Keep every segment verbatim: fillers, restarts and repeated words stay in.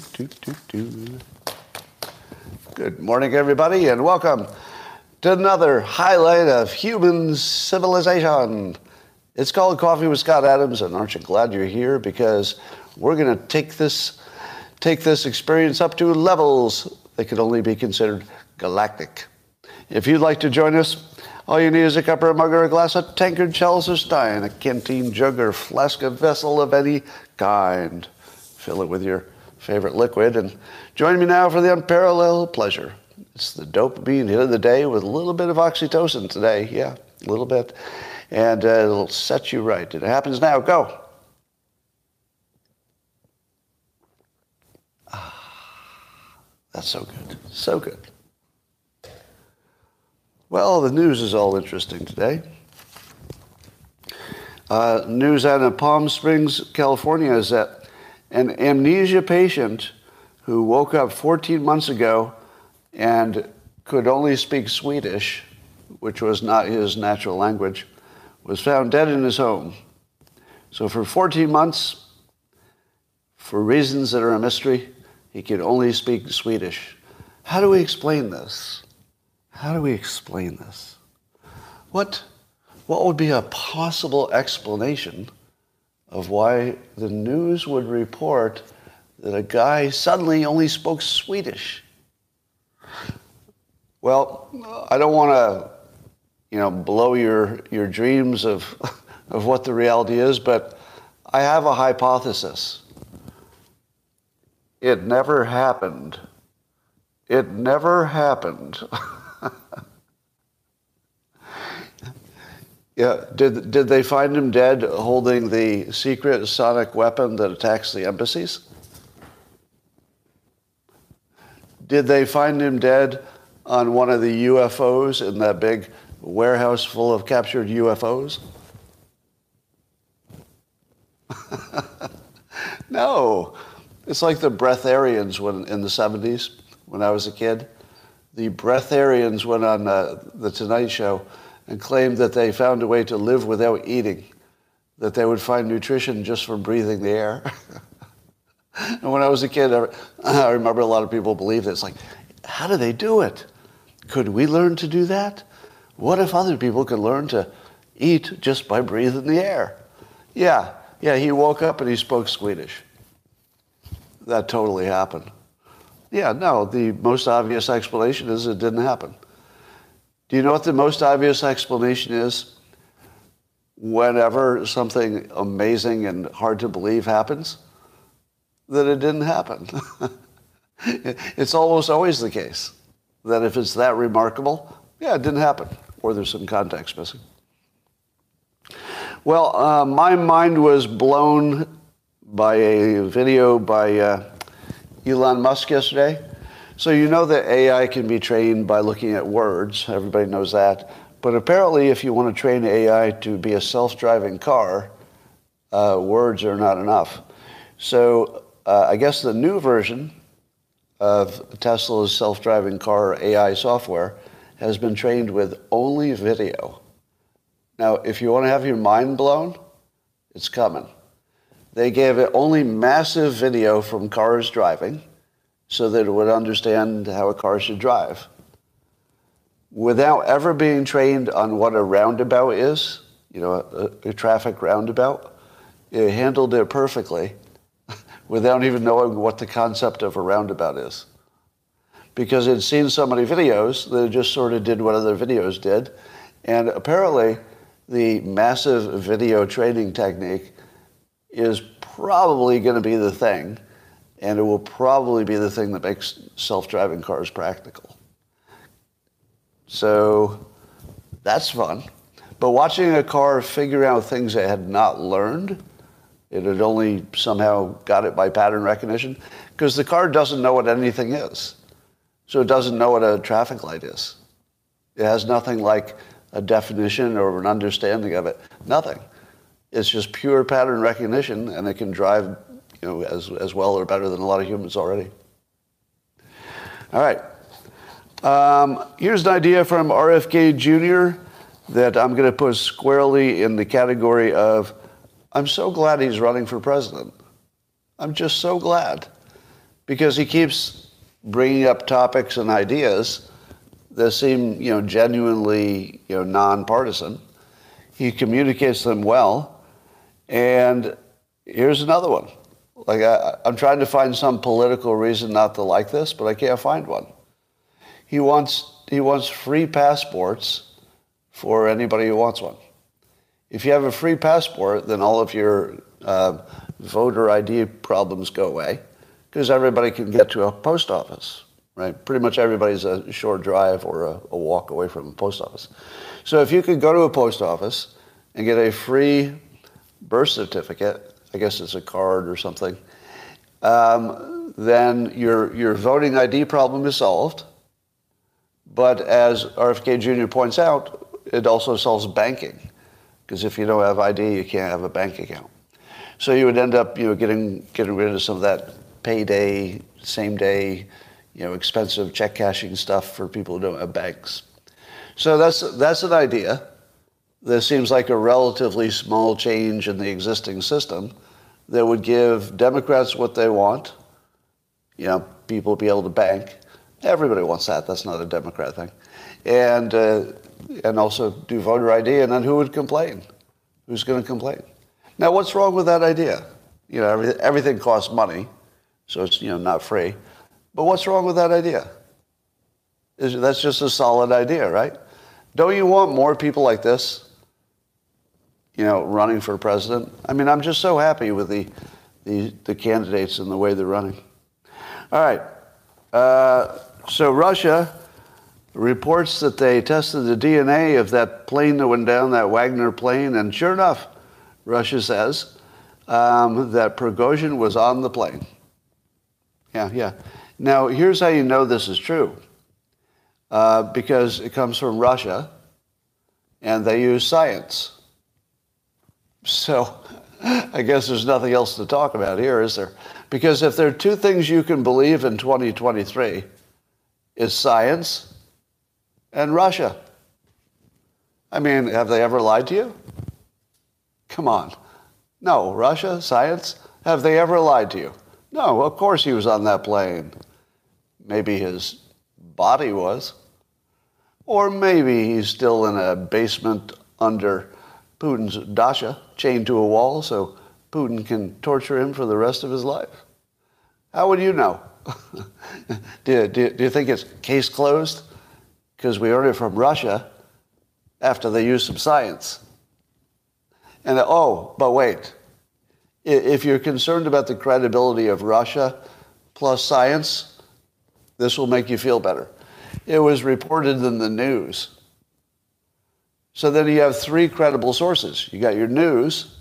toot, toot, toot, toot. Good morning, everybody, and welcome to another highlight of human civilization. It's called Coffee with Scott Adams, and aren't you glad you're here? Because we're going to take this, take this experience up to levels that could only be considered galactic. If you'd like to join us, all you need is a cup or a mug or a glass, a tankard, chalice or stein, a canteen jug or flask, a vessel of any kind. Fill it with your favorite liquid and join me now for the unparalleled pleasure. It's the dopamine hit of the day with a little bit of oxytocin today. Yeah, a little bit. And uh, it'll set you right. It happens now. Go. Ah, that's so good. So good. Well, the news is all interesting today. Uh, news out of Palm Springs, California, is that an amnesia patient who woke up fourteen months ago and could only speak Swedish, which was not his natural language, was found dead in his home. So for fourteen months, for reasons that are a mystery, he could only speak Swedish. How do we explain this? How do we explain this? What, what would be a possible explanation of why the news would report that a guy suddenly only spoke Swedish? Well, I don't want to, you know, blow your, your dreams of, of what the reality is, but I have a hypothesis. It never happened. It never happened. Yeah, did did they find him dead holding the secret sonic weapon that attacks the embassies? Did they find him dead on one of the U F Os in that big warehouse full of captured U F Os? No. It's like the breatharians when in the seventies, when I was a kid. The breatharians went on uh, The Tonight Show and claimed that they found a way to live without eating, that they would find nutrition just from breathing the air. And when I was a kid, I, I remember a lot of people believed it. It's like, how do they do it? Could we learn to do that? What if other people could learn to eat just by breathing the air? Yeah, yeah, he woke up and he spoke Swedish. That totally happened. Yeah, no, the most obvious explanation is it didn't happen. Do you know what the most obvious explanation is? Whenever something amazing and hard to believe happens, that it didn't happen. It's almost always the case that if it's that remarkable, yeah, it didn't happen, or there's some context missing. Well, uh, my mind was blown by a video by uh, Elon Musk yesterday. So you know that A I can be trained by looking at words. Everybody knows that. But apparently, if you want to train A I to be a self-driving car, uh, words are not enough. So uh, I guess the new version of Tesla's self-driving car A I software has been trained with only video. Now, if you want to have your mind blown, it's coming. They gave it only massive video from cars driving, so that it would understand how a car should drive, without ever being trained on what a roundabout is, you know, a, a traffic roundabout. It handled it perfectly without even knowing what the concept of a roundabout is. Because it'd seen so many videos that it just sort of did what other videos did. And apparently, the massive video training technique is probably going to be the thing. And it will probably be the thing that makes self-driving cars practical. So that's fun. But watching a car figure out things it had not learned, it had only somehow got it by pattern recognition, because the car doesn't know what anything is. So it doesn't know what a traffic light is. It has nothing like a definition or an understanding of it. Nothing. It's just pure pattern recognition, and it can drive, you know, as, as well or better than a lot of humans already. All right. Um, here's an idea from R F K Junior that I'm going to put squarely in the category of, I'm so glad he's running for president. I'm just so glad. because he keeps bringing up topics and ideas that seem, you know, genuinely, you know, nonpartisan. He communicates them well. And here's another one. Like, I, I'm trying to find some political reason not to like this, but I can't find one. He wants he wants free passports for anybody who wants one. If you have a free passport, then all of your uh, voter I D problems go away because everybody can get to a post office, right? Pretty much everybody's a short drive or a, a walk away from a post office. So if you could go to a post office and get a free birth certificate, I guess it's a card or something, um, then your your voting I D problem is solved. But as R F K Junior points out, it also solves banking, because if you don't have I D, you can't have a bank account. So you would end up, you know, getting getting rid of some of that payday, same day, you know, expensive check cashing stuff for people who don't have banks. So that's that's an idea. This seems like a relatively small change in the existing system that would give Democrats what they want. You know, people be able to bank. Everybody wants that. That's not a Democrat thing. And uh, and also do voter I D, and then who would complain? Who's going to complain? Now, what's wrong with that idea? You know, every, everything costs money, so it's, you know, not free. But what's wrong with that idea? Is, that's just a solid idea, right? Don't you want more people like this, you know, running for president? I mean, I'm just so happy with the the, the candidates and the way they're running. All right. Uh, so Russia reports that they tested the D N A of that plane that went down, that Wagner plane, and sure enough, Russia says um, that Prigozhin was on the plane. Yeah, yeah. Now, here's how you know this is true. Uh, because it comes from Russia, and they use science. So I guess there's nothing else to talk about here, is there? Because if there are two things you can believe in twenty twenty-three, it's science and Russia. I mean, have they ever lied to you? Come on. No, Russia, science, have they ever lied to you? No, of course he was on that plane. Maybe his body was. Or maybe he's still in a basement under Putin's dacha, chained to a wall, so Putin can torture him for the rest of his life. How would you know? do, you, do, you, do you think it's case closed? Because we heard it from Russia after they used some science. And, oh, but wait. If you're concerned about the credibility of Russia plus science, this will make you feel better. It was reported in the news. So then you have three credible sources. You got your news.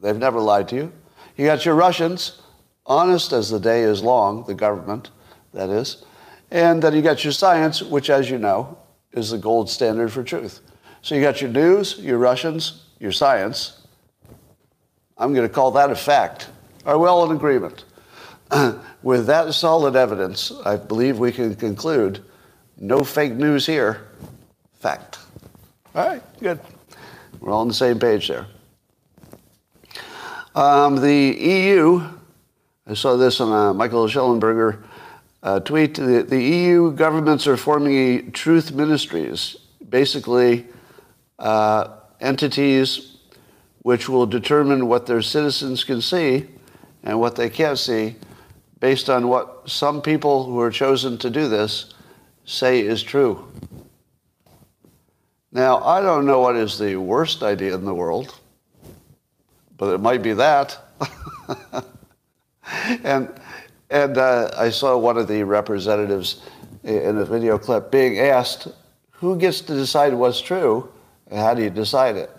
They've never lied to you. You got your Russians, honest as the day is long, the government, that is. And then you got your science, which, as you know, is the gold standard for truth. So you got your news, your Russians, your science. I'm going to call that a fact. Are we all in agreement? With that solid evidence, I believe we can conclude no fake news here. Fact. All right, good. We're all on the same page there. Um, the E U, I saw this on a Michael Schellenberger uh, tweet. The, the E U governments are forming truth ministries, basically uh, entities which will determine what their citizens can see and what they can't see, based on what some people who are chosen to do this say is true. Now, I don't know what is the worst idea in the world, but it might be that. and and uh, I saw one of the representatives in a video clip being asked, who gets to decide what's true, and how do you decide it?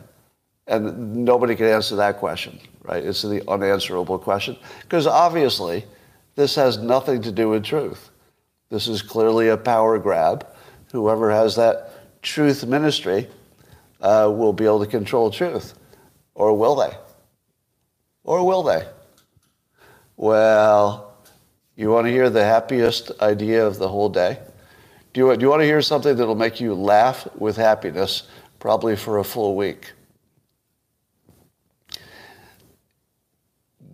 And nobody can answer that question, right? It's the unanswerable question, because obviously, this has nothing to do with truth. This is clearly a power grab. Whoever has that truth ministry uh, will be able to control truth. Or will they? Or will they? Well, you want to hear the happiest idea of the whole day? Do you, do you want to hear something that will make you laugh with happiness, probably for a full week?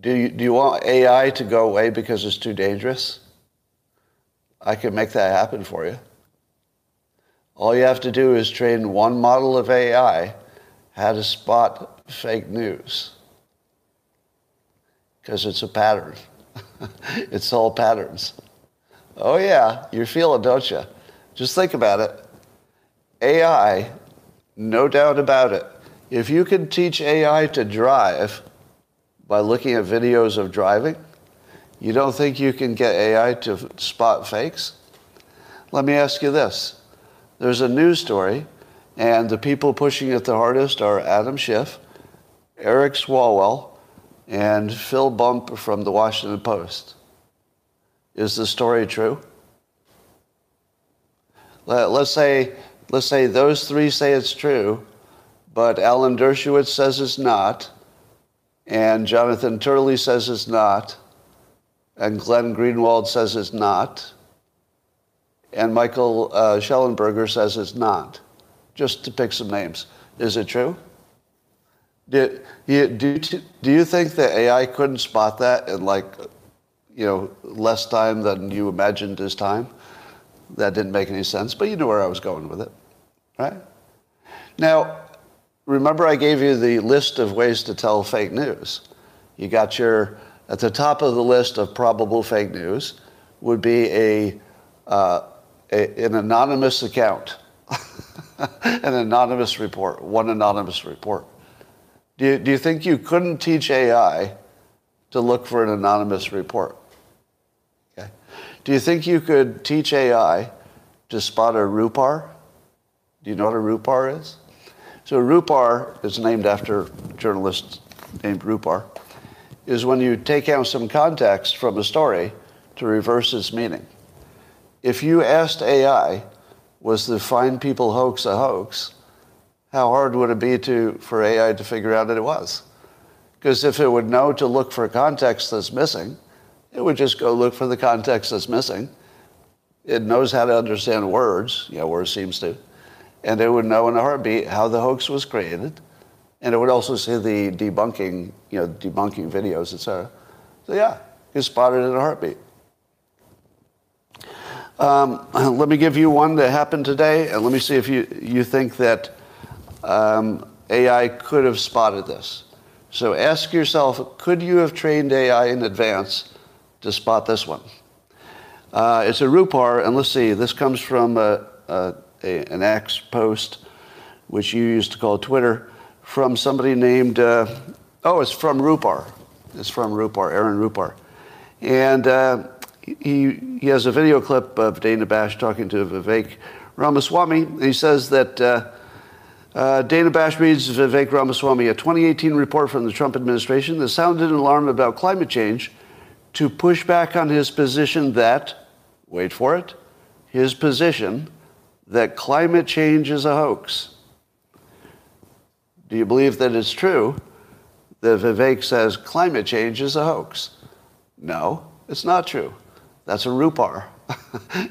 Do you, do you want A I to go away because it's too dangerous? I can make that happen for you. All you have to do is train one model of A I how to spot fake news. Because it's a pattern. It's all patterns. Oh, yeah, you feel it, don't you? Just think about it. A I, no doubt about it. If you can teach A I to drive by looking at videos of driving, you don't think you can get A I to spot fakes? Let me ask you this. There's a news story, and the people pushing it the hardest are Adam Schiff, Eric Swalwell, and Phil Bump from the Washington Post. Is the story true? Let's say, let's say those three say it's true, but Alan Dershowitz says it's not, and Jonathan Turley says it's not, and Glenn Greenwald says it's not, and Michael uh, Schellenberger says it's not, just to pick some names. Is it true? Do you, do, do you think that A I couldn't spot that in, like, you know, less time than you imagined is time? That didn't make any sense, but you knew where I was going with it, right? Now, remember I gave you the list of ways to tell fake news. You got your, at the top of the list of probable fake news would be a, uh, a an anonymous account, an anonymous report, one anonymous report. Do you, do you think you couldn't teach A I to look for an anonymous report? Okay. Do you think you could teach A I to spot a Rupar? Do you know what a Rupar is? So Rupar is named after a journalist named Rupar, is when you take out some context from a story to reverse its meaning. If you asked A I, was the fine people hoax a hoax, how hard would it be to for A I to figure out that it was? Because if it would know to look for context that's missing, it would just go look for the context that's missing. It knows how to understand words, you know, words seems to, and it would know in a heartbeat how the hoax was created, and it would also see the debunking, you know, debunking videos, et cetera. So yeah, you spotted it in a heartbeat. Um, let me give you one that happened today, and let me see if you, you think that Um, A I could have spotted this. So ask yourself, could you have trained A I in advance to spot this one? Uh, it's a Rupar, and let's see, this comes from a, a, a, an X post, which you used to call Twitter, from somebody named, uh, oh, it's from Rupar. It's from Rupar, Aaron Rupar. And uh, he, he has a video clip of Dana Bash talking to Vivek Ramaswamy, and he says that uh, Uh, Dana Bash reads Vivek Ramaswamy, a twenty eighteen report from the Trump administration that sounded an alarm about climate change to push back on his position that, wait for it, his position that climate change is a hoax. Do you believe that it's true that Vivek says climate change is a hoax? No, it's not true. That's a Rupar.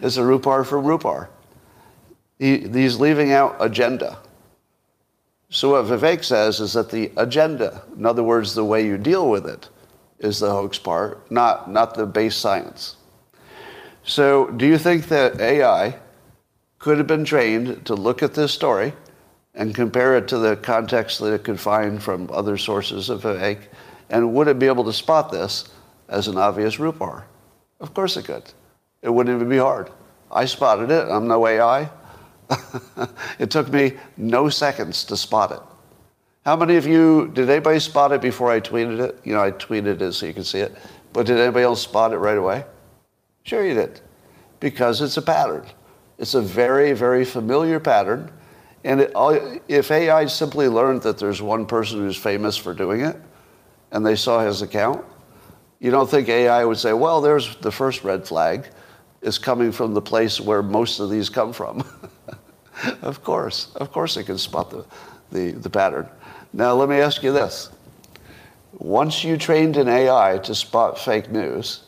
It's a Rupar from Rupar. He, he's leaving out agenda. So what Vivek says is that the agenda, in other words, the way you deal with it, is the hoax part, not, not the base science. So do you think that A I could have been trained to look at this story and compare it to the context that it could find from other sources of Vivek? And would it be able to spot this as an obvious Rupar? Of course it could. It wouldn't even be hard. I spotted it. I'm no A I. It took me no seconds to spot it. How many of you, did anybody spot it before I tweeted it? You know, I tweeted it so you can see it. But did anybody else spot it right away? Sure you did. Because it's a pattern. It's a very, very familiar pattern. And it, if A I simply learned that there's one person who's famous for doing it, and they saw his account, you don't think A I would say, well, there's the first red flag. It's coming from the place where most of these come from. Of course. Of course it can spot the, the, the pattern. Now, let me ask you this. Once you trained an A I to spot fake news,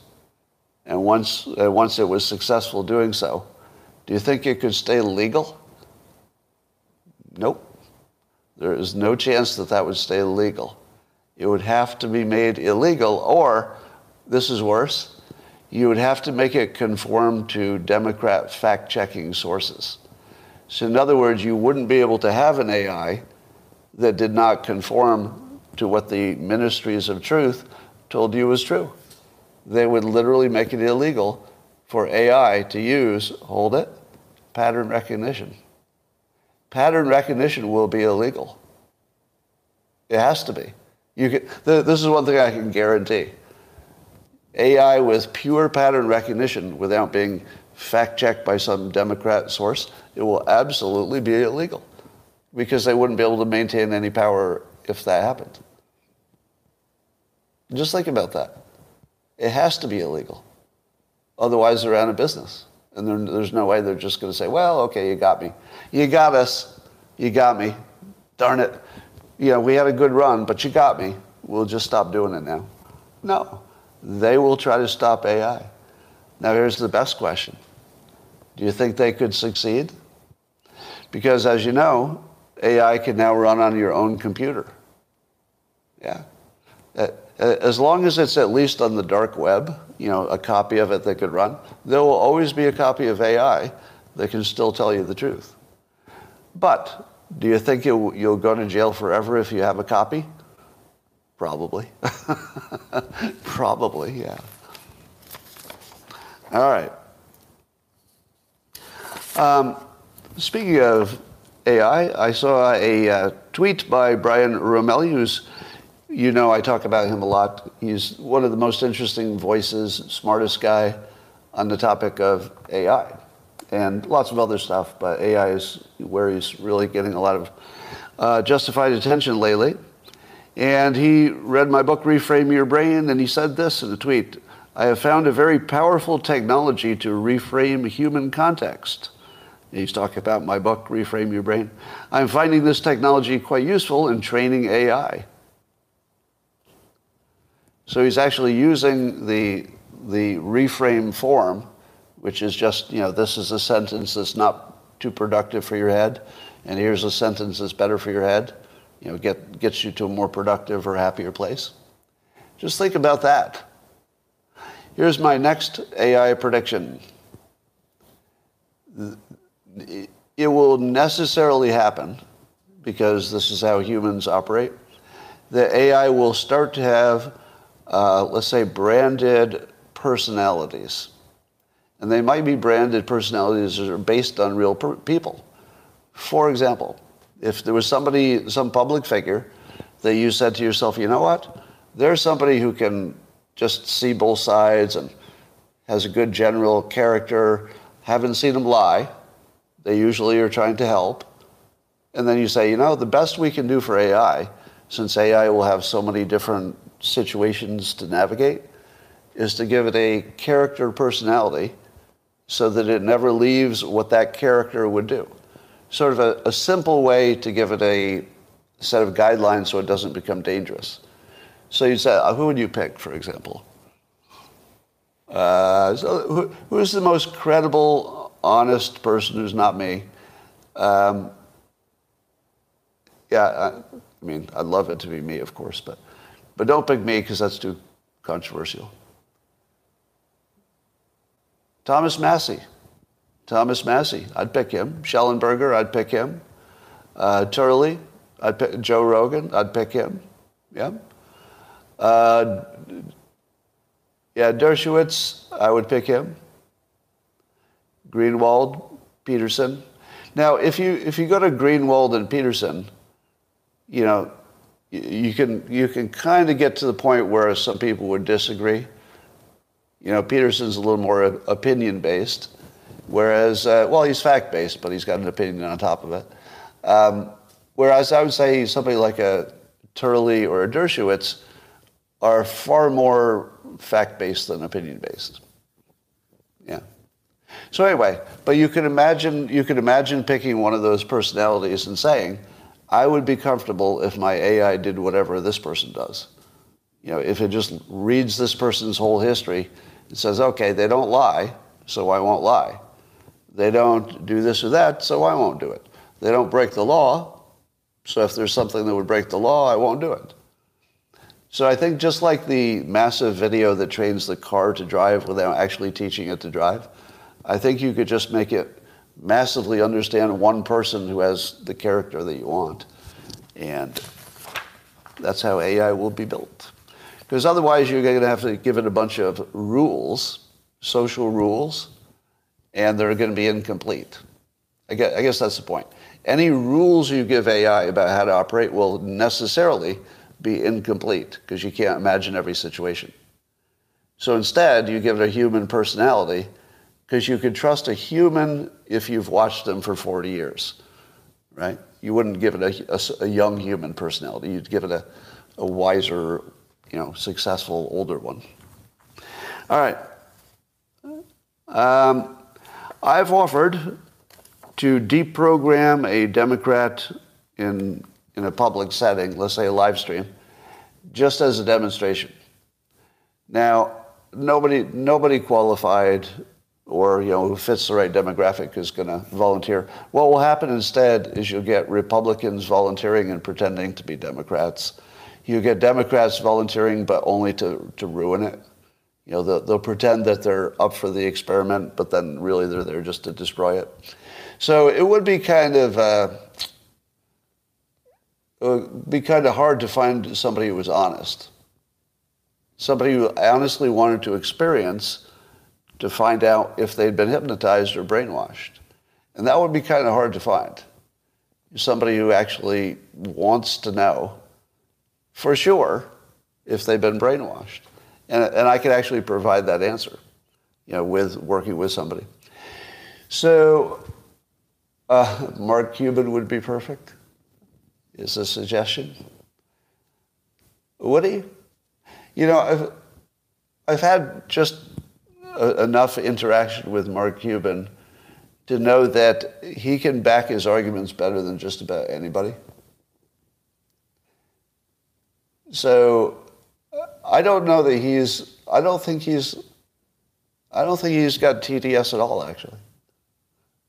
and once, uh, once it was successful doing so, do you think it could stay legal? Nope. There is no chance that that would stay legal. It would have to be made illegal, or, this is worse, you would have to make it conform to Democrat fact-checking sources. So in other words, you wouldn't be able to have an A I that did not conform to what the ministries of truth told you was true. They would literally make it illegal for A I to use, hold it, pattern recognition. Pattern recognition will be illegal. It has to be. You can, th- this is one thing I can guarantee. A I with pure pattern recognition without being fact-checked by some Democrat source, it will absolutely be illegal because they wouldn't be able to maintain any power if that happened. Just think about that. It has to be illegal. Otherwise, they're out of business. And there's no way they're just going to say, well, okay, you got me. You got us. You got me. Darn it. You know, we had a good run, but you got me. We'll just stop doing it now. No. They will try to stop A I. Now, here's the best question. Do you think they could succeed? Because, as you know, A I can now run on your own computer. Yeah. As long as it's at least on the dark web, you know, a copy of it that could run, there will always be a copy of A I that can still tell you the truth. But do you think you, you'll go to jail forever if you have a copy? Probably. Probably, yeah. All right. Um, speaking of A I, I saw a uh, tweet by Brian Romelli, who's You know, I talk about him a lot. He's one of the most interesting voices, smartest guy on the topic of A I. And lots of other stuff, but A I is where he's really getting a lot of uh, justified attention lately. And he read my book, Reframe Your Brain, and he said this in a tweet. I have found a very powerful technology to reframe human context. He's talking about my book, Reframe Your Brain. I'm finding this technology quite useful in training A I. So he's actually using the the reframe form, which is just, you know, this is a sentence that's not too productive for your head, and here's a sentence that's better for your head, you know, get, gets you to a more productive or happier place. Just think about that. Here's my next A I prediction. It will necessarily happen, because this is how humans operate, that A I will start to have Uh, let's say, branded personalities. And they might be branded personalities that are based on real per- people. For example, if there was somebody, some public figure, that you said to yourself, you know what? There's somebody who can just see both sides and has a good general character, haven't seen them lie. They usually are trying to help. And then you say, you know, the best we can do for A I, since A I will have so many different situations to navigate, is to give it a character personality so that it never leaves what that character would do. Sort of a, a simple way to give it a set of guidelines so it doesn't become dangerous. So you say, who would you pick, for example? Uh, so who, who's the most credible, honest person who's not me? Um, yeah, I, I mean, I'd love it to be me, of course, but But don't pick me because that's too controversial. Thomas Massey. Thomas Massey. I'd pick him. Schellenberger, I'd pick him. Uh, Turley. I'd pick Joe Rogan. I'd pick him. Yeah. Uh, yeah, Dershowitz, I would pick him. Greenwald, Peterson. Now, if you if you go to Greenwald and Peterson, you know, You can you can kind of get to the point where some people would disagree. You know, Peterson's a little more opinion-based, whereas, uh, well, he's fact-based, but he's got an opinion on top of it. Um, whereas I would say somebody like a Turley or a Dershowitz are far more fact-based than opinion-based. Yeah. So anyway, but you can imagine you can imagine picking one of those personalities and saying, I would be comfortable if my A I did whatever this person does. You know, if it just reads this person's whole history, it says, okay, they don't lie, so I won't lie. They don't do this or that, so I won't do it. They don't break the law, so if there's something that would break the law, I won't do it. So I think just like the massive video that trains the car to drive without actually teaching it to drive, I think you could just make it massively understand one person who has the character that you want. And that's how A I will be built. Because otherwise you're going to have to give it a bunch of rules, social rules, and they're going to be incomplete. I guess, I guess that's the point. Any rules you give A I about how to operate will necessarily be incomplete because you can't imagine every situation. So instead, you give it a human personality because you can trust a human if you've watched them for forty years, right? You wouldn't give it a, a, a young human personality. You'd give it a, a wiser, you know, successful, older one. All right. Um, I've offered to deprogram a Democrat in in a public setting, let's say a live stream, just as a demonstration. Now, nobody nobody qualified or, you know, who fits the right demographic is going to volunteer. What will happen instead is you'll get Republicans volunteering and pretending to be Democrats. You get Democrats volunteering, but only to, to ruin it. You know, they'll, they'll pretend that they're up for the experiment, but then really they're there just to destroy it. So it would be kind of... Uh, It would be kind of hard to find somebody who was honest. Somebody who honestly wanted to experience to find out if they'd been hypnotized or brainwashed. And that would be kind of hard to find. Somebody who actually wants to know for sure if they've been brainwashed. And, and I could actually provide that answer, you know, with working with somebody. So uh, Mark Cuban would be perfect. Is a suggestion. Would he? You know, I've, I've had just a, enough interaction with Mark Cuban to know that he can back his arguments better than just about anybody. So I don't know that he's, I don't think he's, I don't think he's got T D S at all, actually.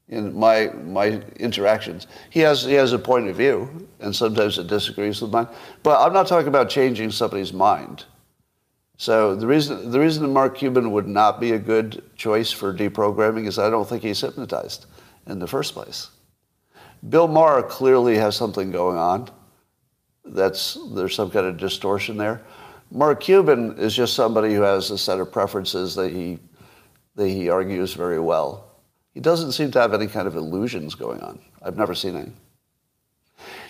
In my my interactions, he has he has a point of view, and sometimes it disagrees with mine. But I'm not talking about changing somebody's mind. So the reason the reason Mark Cuban would not be a good choice for deprogramming is I don't think he's hypnotized in the first place. Bill Maher clearly has something going on. That's there's some kind of distortion there. Mark Cuban is just somebody who has a set of preferences that he that he argues very well. He doesn't seem to have any kind of illusions going on. I've never seen any.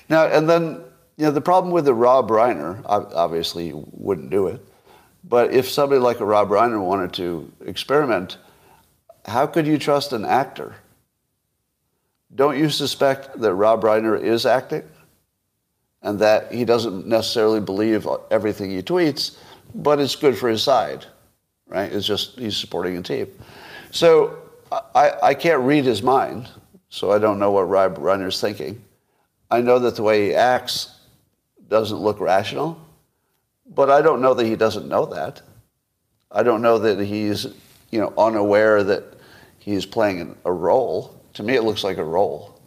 Now, and then, you know, the problem with the Rob Reiner, obviously you wouldn't do it, but if somebody like a Rob Reiner wanted to experiment, how could you trust an actor? Don't you suspect that Rob Reiner is acting and that he doesn't necessarily believe everything he tweets, but it's good for his side, right? It's just he's supporting a team. So... I, I can't read his mind, so I don't know what Rob Reiner's thinking. I know that the way he acts doesn't look rational, but I don't know that he doesn't know that. I don't know that he's, you know, unaware that he's playing a role. To me, it looks like a role.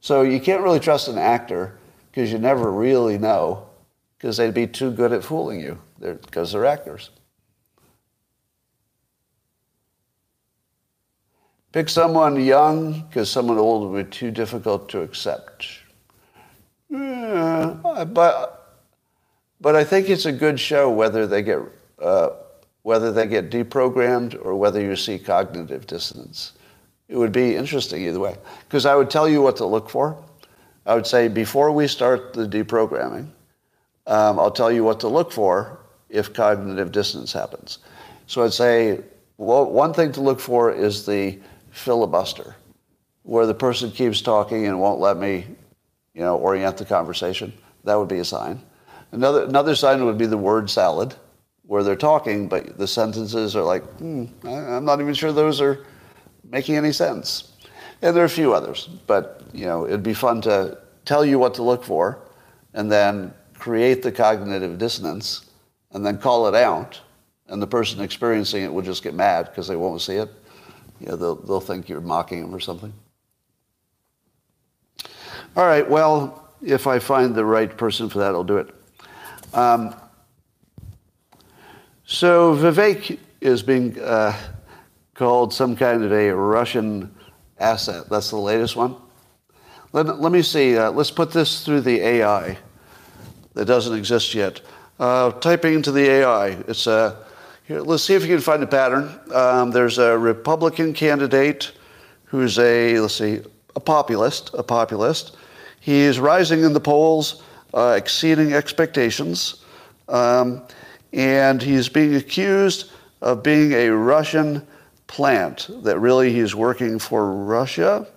So you can't really trust an actor because you never really know because they'd be too good at fooling you because they're, they're actors. Pick someone young, because someone old would be too difficult to accept. Yeah, but, but I think it's a good show whether they get uh, whether they get deprogrammed or whether you see cognitive dissonance. It would be interesting either way, because I would tell you what to look for. I would say before we start the deprogramming, um, I'll tell you what to look for if cognitive dissonance happens. So I'd say, well, one thing to look for is the filibuster, where the person keeps talking and won't let me, you know, orient the conversation. That would be a sign. Another another sign would be the word salad, where they're talking, but the sentences are like, hmm, I'm not even sure those are making any sense. And there are a few others, but, you know, it'd be fun to tell you what to look for and then create the cognitive dissonance and then call it out, and the person experiencing it will just get mad because they won't see it. You know, they'll, they'll think you're mocking them or something. All right, well, if I find the right person for that, I'll do it. Um, So Vivek is being uh, called some kind of a Russian asset. That's the latest one. Let, let me see. Uh, let's put this through the A I that doesn't exist yet. Uh, typing into the A I. It's a, here, let's see if you can find a pattern. Um, there's a Republican candidate who's a, let's see, a populist, a populist. He's rising in the polls, uh, exceeding expectations. Um, and he's being accused of being a Russian plant, that really he's working for Russia.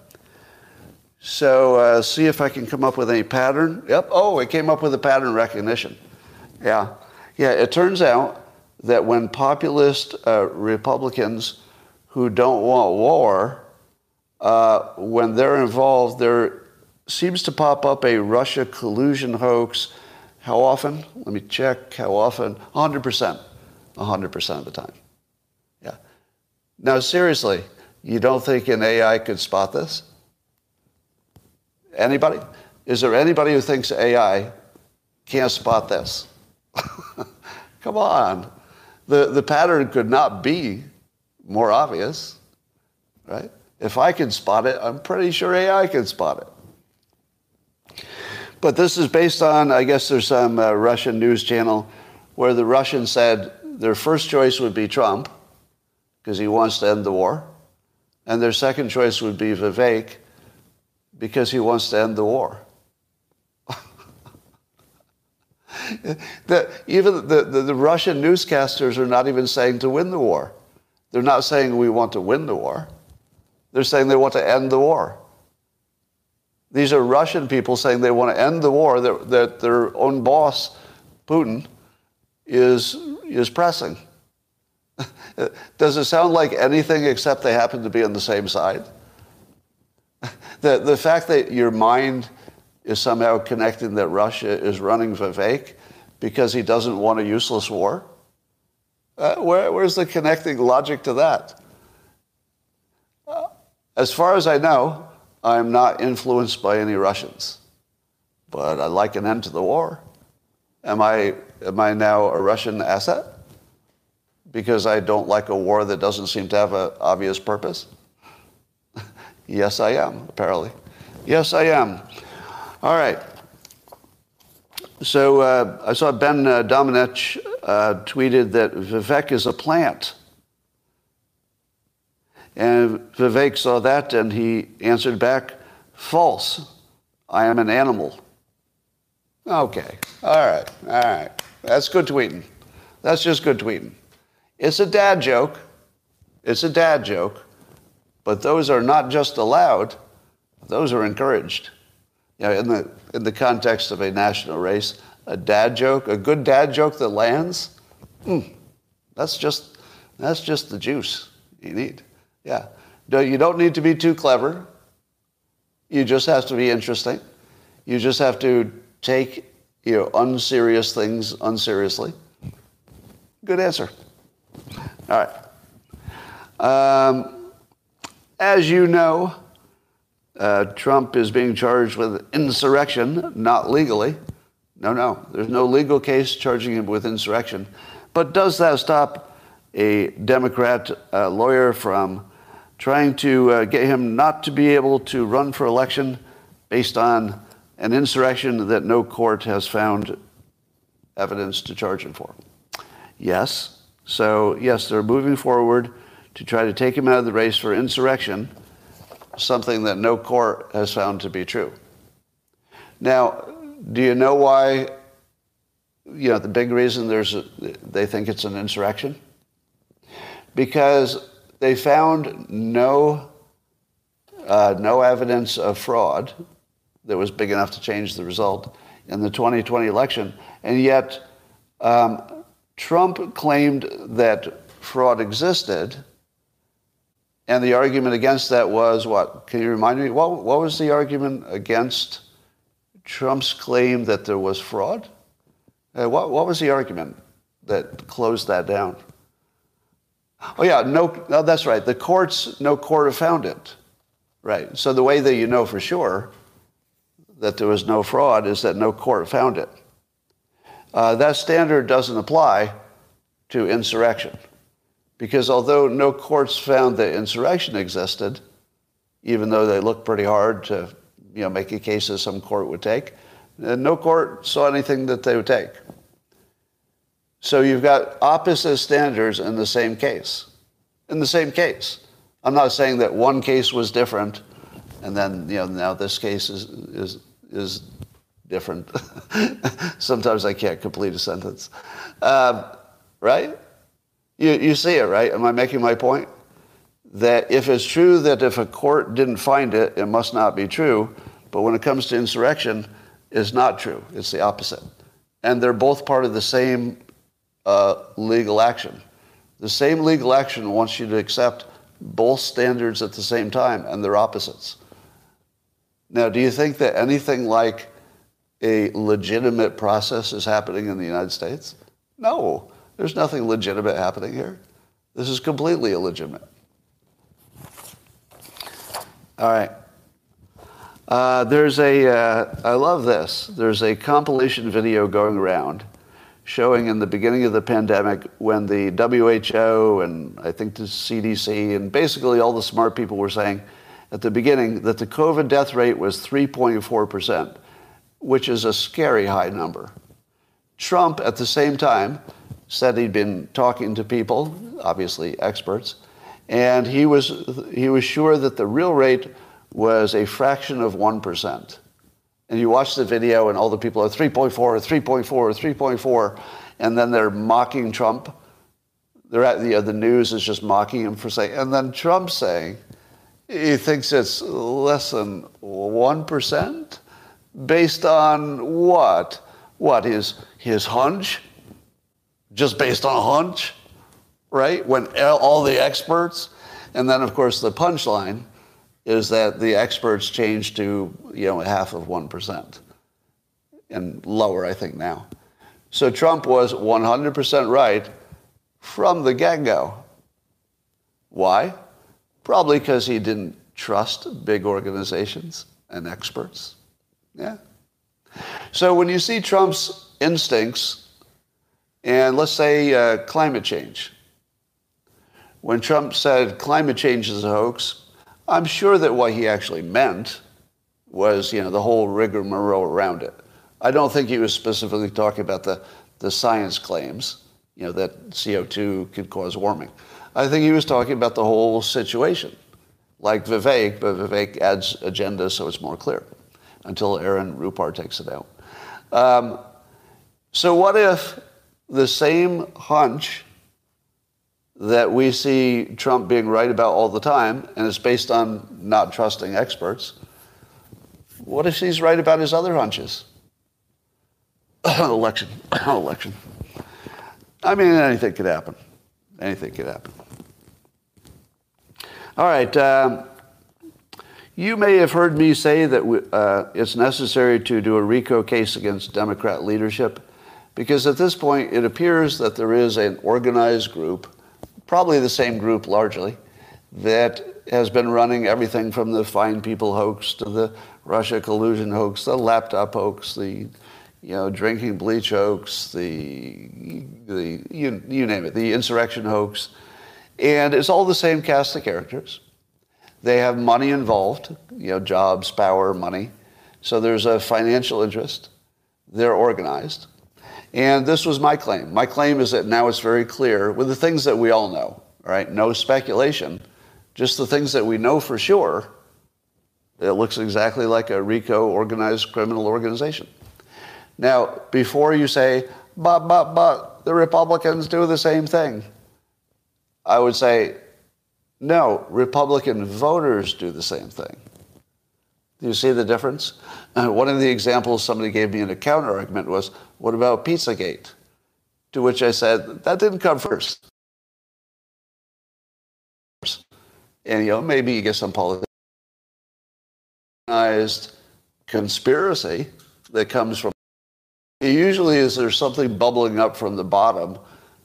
So uh, see if I can come up with any pattern. Yep. Oh, it came up with a pattern recognition. Yeah. Yeah, it turns out that when populist uh, Republicans who don't want war, uh, when they're involved, there seems to pop up a Russia collusion hoax. How often? Let me check. How often? one hundred percent. one hundred percent of the time. Yeah. Now, seriously, you don't think an A I could spot this? Anybody? Is there anybody who thinks A I can't spot this? Come on. The, the pattern could not be more obvious, right? If I can spot it, I'm pretty sure A I can spot it. But this is based on, I guess there's some uh, Russian news channel where the Russians said their first choice would be Trump because he wants to end the war, and their second choice would be Vivek because he wants to end the war. the, even the, the, the Russian newscasters are not even saying to win the war. They're not saying we want to win the war. They're saying they want to end the war. These are Russian people saying they want to end the war that, that their own boss, Putin, is, is pressing. Does it sound like anything except they happen to be on the same side? The, the fact that your mind is somehow connecting that Russia is running Vivek because he doesn't want a useless war? Uh, where, where's the connecting logic to that? Uh, as far as I know, I'm not influenced by any Russians, but I'd like an end to the war. Am I, am I now a Russian asset because I don't like a war that doesn't seem to have an obvious purpose? Yes, I am, apparently. Yes, I am. All right. So uh, I saw Ben uh, Domenech uh, tweeted that Vivek is a plant. And Vivek saw that, and he answered back, false. I am an animal. Okay. All right. All right. That's good tweeting. That's just good tweeting. It's a dad joke. It's a dad joke. But those are not just allowed. Those are encouraged. You know, in the, in the context of a national race, a dad joke, a good dad joke that lands, mm, that's just, that's just the juice you need. Yeah. No, you don't need to be too clever. You just have to be interesting. You just have to take, you know, unserious things unseriously. Good answer. All right. Um, as you know, uh, Trump is being charged with insurrection, not legally. No, no. There's no legal case charging him with insurrection. But does that stop a Democrat uh, lawyer from trying to uh, get him not to be able to run for election based on an insurrection that no court has found evidence to charge him for? Yes. So, yes, they're moving forward to try to take him out of the race for insurrection, something that no court has found to be true. Now, do you know why, you know, the big reason there's a, they think it's an insurrection? Because they found no uh, no evidence of fraud that was big enough to change the result in the twenty twenty election. And yet, um, Trump claimed that fraud existed, and the argument against that was what? Can you remind me? What, what was the argument against Trump's claim that there was fraud? Uh, what, what was the argument that closed that down? Oh, yeah, no, no, that's right. The courts, no court have found it. Right. So the way that you know for sure that there was no fraud is that no court found it. Uh, that standard doesn't apply to insurrection. Because although no courts found that insurrection existed, even though they looked pretty hard to, you know, make a case that some court would take, no court saw anything that they would take. So you've got opposite standards in the same case. In the same case. I'm not saying that one case was different, and then, you know, now this case is is is different. Sometimes I can't complete a sentence. Uh, right? You you see it, right? Am I making my point? That if it's true that if a court didn't find it, it must not be true. But when it comes to insurrection, it's not true. It's the opposite. And they're both part of the same uh, legal action. The same legal action wants you to accept both standards at the same time, and they're opposites. Now, do you think that anything like a legitimate process is happening in the United States? No. There's nothing legitimate happening here. This is completely illegitimate. All right. Uh, there's a, uh, I love this. There's a compilation video going around showing in the beginning of the pandemic when the W H O and I think the C D C and basically all the smart people were saying at the beginning that the COVID death rate was three point four percent, which is a scary high number. Trump, at the same time, said he'd been talking to people, obviously experts, and he was he was sure that the real rate was a fraction of one percent. And you watch the video and all the people are three point four, three point four, three point four, and then they're mocking Trump. They're at, you know, the news is just mocking him for saying, and then Trump saying he thinks it's less than one percent based on what? What, his, his hunch? Just based on a hunch, right? When all the experts, and then of course the punchline is that the experts changed to, you know, half of one percent and lower, I think, now. So Trump was one hundred percent right from the get-go. Why? Probably because he didn't trust big organizations and experts. Yeah. So when you see Trump's instincts, and let's say uh, climate change. When Trump said climate change is a hoax, I'm sure that what he actually meant was, you know, the whole rigmarole around it. I don't think he was specifically talking about the, the science claims, you know, that C O two could cause warming. I think he was talking about the whole situation, like Vivek, but Vivek adds agenda so it's more clear until Aaron Rupar takes it out. Um, so what if the same hunch that we see Trump being right about all the time, and it's based on not trusting experts. What if he's right about his other hunches? Election, election. I mean, anything could happen. Anything could happen. All right. Um, you may have heard me say that we, uh, it's necessary to do a RICO case against Democrat leadership, because at this point, it appears that there is an organized group, probably the same group largely, that has been running everything from the Fine People hoax to the Russia collusion hoax, the laptop hoax, the, you know, drinking bleach hoax, the, the you, you name it, the insurrection hoax. And it's all the same cast of characters. They have money involved, you know, jobs, power, money. So there's a financial interest. They're organized. And this was my claim. My claim is that now it's very clear with the things that we all know, all right? No speculation, just the things that we know for sure. It looks exactly like a RICO organized criminal organization. Now, before you say, but, but, but, the Republicans do the same thing, I would say, no, Republican voters do the same thing. Do you see the difference? Uh, one of the examples somebody gave me in a counter-argument was, what about Pizzagate? To which I said, that didn't come first. And, you know, maybe you get some politicized conspiracy that comes from... It usually is there's something bubbling up from the bottom,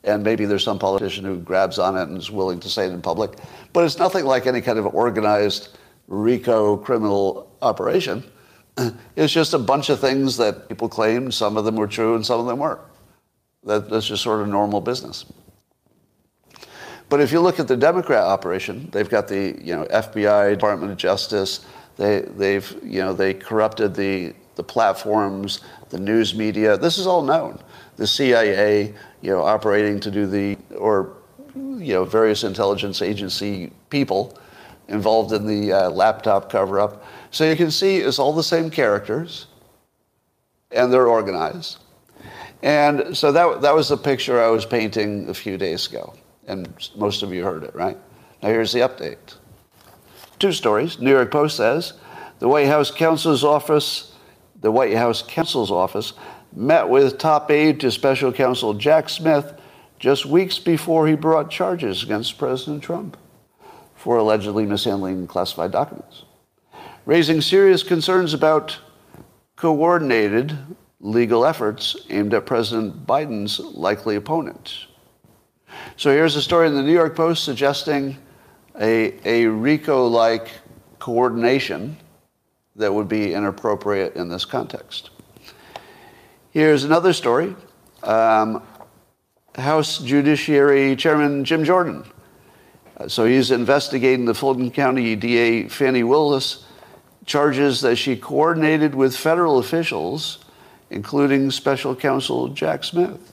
and maybe there's some politician who grabs on it and is willing to say it in public. But it's nothing like any kind of organized RICO criminal operation. It's just a bunch of things that people claimed. Some of them were true and some of them weren't. That, that's just sort of normal business. But if you look at the Democrat operation, they've got the you know F B I, Department of Justice. They they've you know they corrupted the the platforms, the news media. This is all known. The C I A, you know, operating to do the or you know various intelligence agency people involved in the uh, laptop cover-up. So you can see it's all the same characters, and they're organized. And so that that was the picture I was painting a few days ago, and most of you heard it, right? Now here's the update. Two stories. New York Post says the White House counsel's office, the White House counsel's office met with top aide to special counsel Jack Smith just weeks before he brought charges against President Trump for allegedly mishandling classified documents, raising serious concerns about coordinated legal efforts aimed at President Biden's likely opponent. So here's a story in the New York Post suggesting a, a RICO-like coordination that would be inappropriate in this context. Here's another story. Um, House Judiciary Chairman Jim Jordan. So he's investigating the Fulton County D A Fannie Willis charges that she coordinated with federal officials, including special counsel Jack Smith.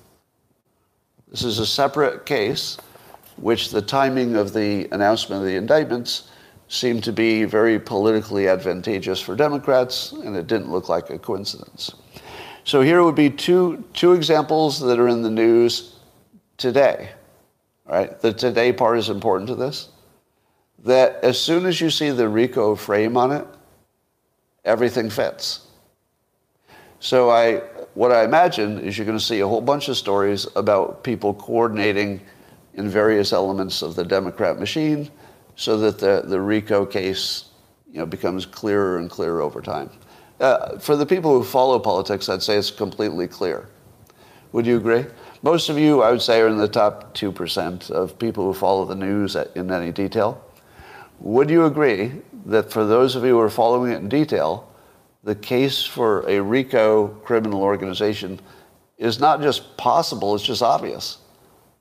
This is a separate case, which the timing of the announcement of the indictments seemed to be very politically advantageous for Democrats, and it didn't look like a coincidence. So here would be two, two examples that are in the news today. All right, the today part is important to this, that as soon as you see the RICO frame on it, everything fits. So I, what I imagine is you're going to see a whole bunch of stories about people coordinating in various elements of the Democrat machine so that the, the RICO case you know, becomes clearer and clearer over time. Uh, for the people who follow politics, I'd say it's completely clear. Would you agree? Most of you, I would say, are in the top two percent of people who follow the news in any detail. Would you agree that for those of you who are following it in detail, the case for a RICO criminal organization is not just possible, it's just obvious.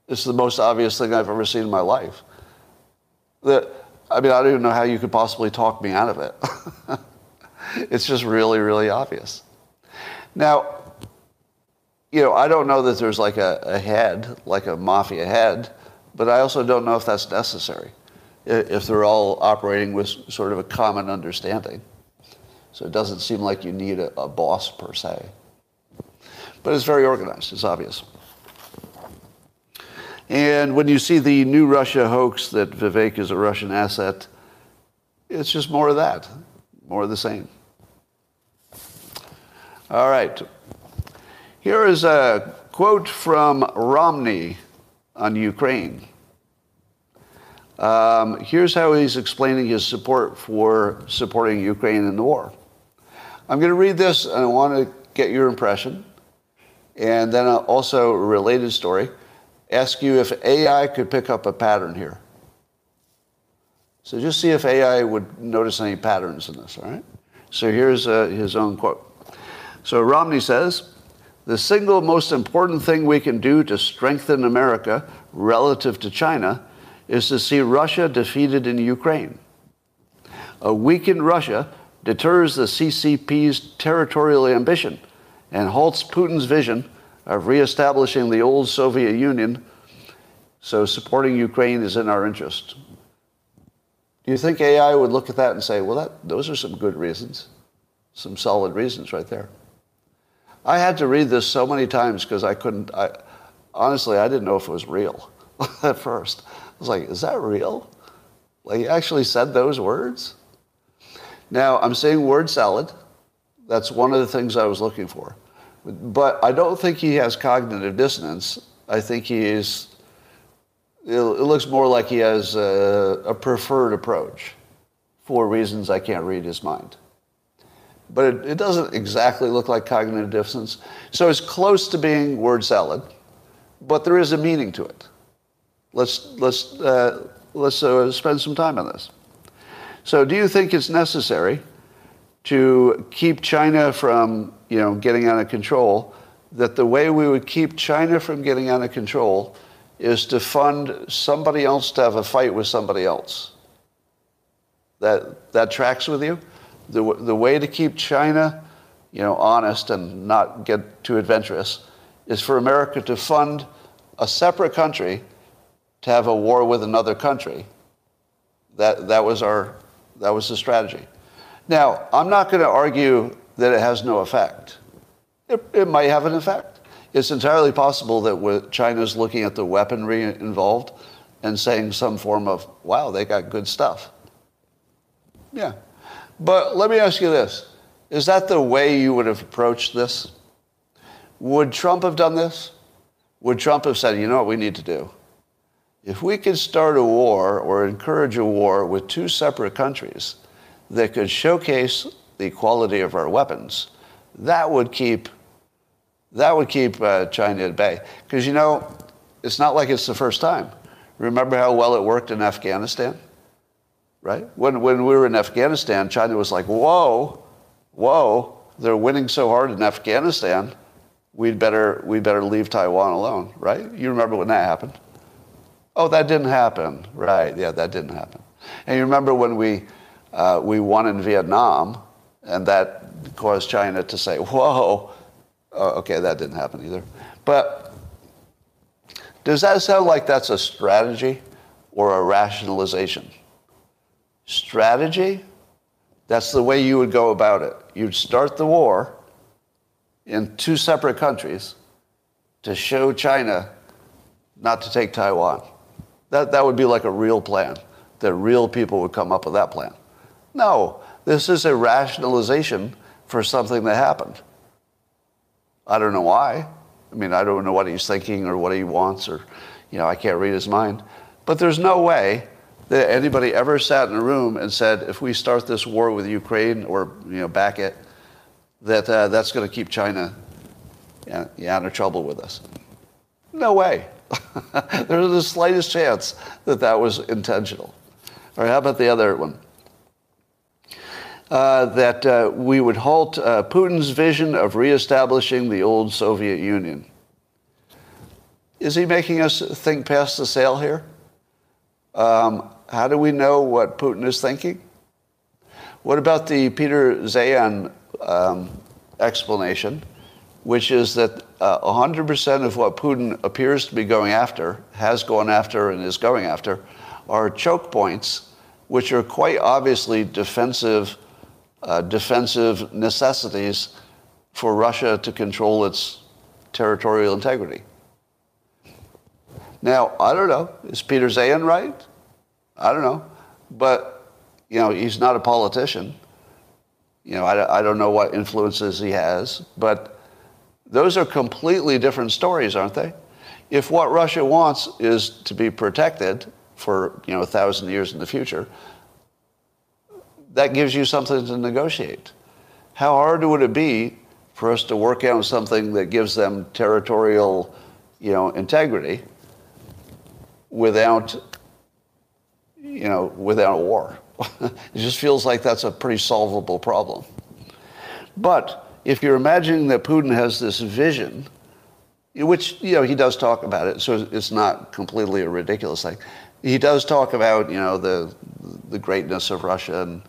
It's the most obvious thing I've ever seen in my life. That, I mean, I don't even know how you could possibly talk me out of it. It's just really, really obvious. Now, you know, I don't know that there's like a, a head, like a mafia head, but I also don't know if that's necessary, if they're all operating with sort of a common understanding. So it doesn't seem like you need a, a boss per se. But it's very organized, it's obvious. And when you see the new Russia hoax that Vivek is a Russian asset, it's just more of that, more of the same. All right. Here is a quote from Romney on Ukraine. Um, here's how he's explaining his support for supporting Ukraine in the war. I'm going to read this, and I want to get your impression. And then also a related story. Ask you if A I could pick up a pattern here. So just see if A I would notice any patterns in this, all right? So here's uh, his own quote. So Romney says, "The single most important thing we can do to strengthen America relative to China is to see Russia defeated in Ukraine. A weakened Russia deters the C C P's territorial ambition and halts Putin's vision of reestablishing the old Soviet Union, so supporting Ukraine is in our interest." Do you think A I would look at that and say, well, that, those are some good reasons, some solid reasons right there? I had to read this so many times because I couldn't, I, honestly, I didn't know if it was real at first. I was like, is that real? Like, he actually said those words? Now, I'm saying word salad. That's one of the things I was looking for. But I don't think he has cognitive dissonance. I think he is, it looks more like he has a, a preferred approach for reasons I can't read his mind. But it, it doesn't exactly look like cognitive dissonance. So it's close to being word salad, but there is a meaning to it. Let's let's uh, let's uh, spend some time on this. So, do you think it's necessary to keep China from you know getting out of control? That the way we would keep China from getting out of control is to fund somebody else to have a fight with somebody else. That that tracks with you? The the way to keep China, you know, honest and not get too adventurous is for America to fund a separate country to have a war with another country. That that was our that was the strategy. Now, I'm not going to argue that it has no effect. It, it might have an effect. It's entirely possible that China's looking at the weaponry involved and saying some form of, wow, they got good stuff. Yeah. But let me ask you this. Is that the way you would have approached this? Would Trump have done this? Would Trump have said, you know what we need to do? If we could start a war or encourage a war with two separate countries that could showcase the quality of our weapons, that would keep that would keep uh, China at bay. Because, you know, it's not like it's the first time. Remember how well it worked in Afghanistan? Right? When, when we were in Afghanistan, China was like, whoa, whoa, they're winning so hard in Afghanistan, we'd better, we'd better leave Taiwan alone, right? You remember when that happened. Oh, that didn't happen. Right, yeah, that didn't happen. And you remember when we uh, we won in Vietnam, and that caused China to say, whoa, oh, okay, that didn't happen either. But does that sound like that's a strategy or a rationalization? Strategy? That's the way you would go about it. You'd start the war in two separate countries to show China not to take Taiwan. That that would be like a real plan. The real people would come up with that plan. No, this is a rationalization for something that happened. I don't know why. I mean, I don't know what he's thinking or what he wants or, you know, I can't read his mind. But there's no way that anybody ever sat in a room and said, if we start this war with Ukraine or, you know, back it, that uh, that's going to keep China out of trouble with us. No way. There's the slightest chance that that was intentional. All right, how about the other one? Uh, that uh, we would halt uh, Putin's vision of reestablishing the old Soviet Union. Is he making us think past the sale here? Um, how do we know what Putin is thinking? What about the Peter Zeihan um, explanation, which is that uh, one hundred percent of what Putin appears to be going after, has gone after and is going after, are choke points, which are quite obviously defensive uh, defensive necessities for Russia to control its territorial integrity. Now, I don't know. Is Peter Zeihan right? I don't know. But, you know, he's not a politician. You know, I, I don't know what influences he has, but those are completely different stories, aren't they? If what Russia wants is to be protected for, you know, a thousand years in the future, that gives you something to negotiate. How hard would it be for us to work out something that gives them territorial, you know, integrity without, you know, without war? It just feels like that's a pretty solvable problem. But if you're imagining that Putin has this vision, which, you know, he does talk about it, so it's not completely a ridiculous thing. He does talk about, you know, the the greatness of Russia and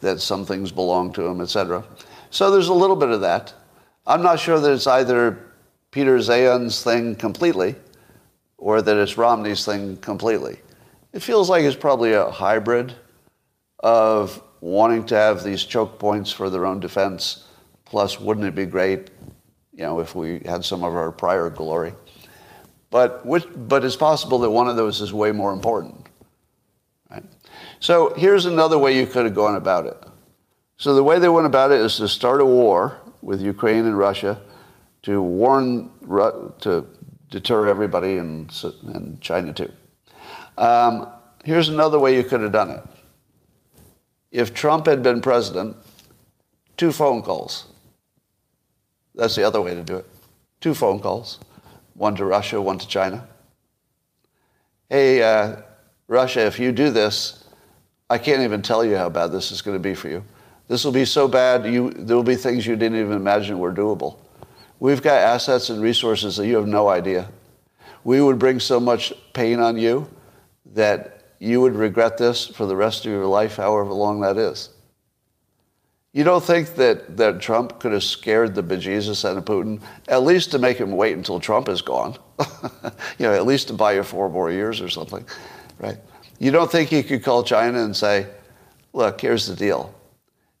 that some things belong to him, et cetera. So there's a little bit of that. I'm not sure that it's either Peter Zeihan's thing completely or that it's Romney's thing completely. It feels like it's probably a hybrid of wanting to have these choke points for their own defense. Plus, wouldn't it be great, you know, if we had some of our prior glory? But which, but it's possible that one of those is way more important. Right? So here's another way you could have gone about it. So the way they went about it is to start a war with Ukraine and Russia to warn, to deter everybody and, and China too. Um, here's another way you could have done it. If Trump had been president, two phone calls. That's the other way to do it. Two phone calls. One to Russia, one to China. Hey, uh, Russia, if you do this, I can't even tell you how bad this is going to be for you. This will be so bad, you there will be things you didn't even imagine were doable. We've got assets and resources that you have no idea. we would bring so much pain on you that you would regret this for the rest of your life, however long that is. You don't think that, that Trump could have scared the bejesus out of Putin, at least to make him wait until Trump is gone, you know, at least to buy you four more years or something, right? You don't think he could call China and say, look, here's the deal.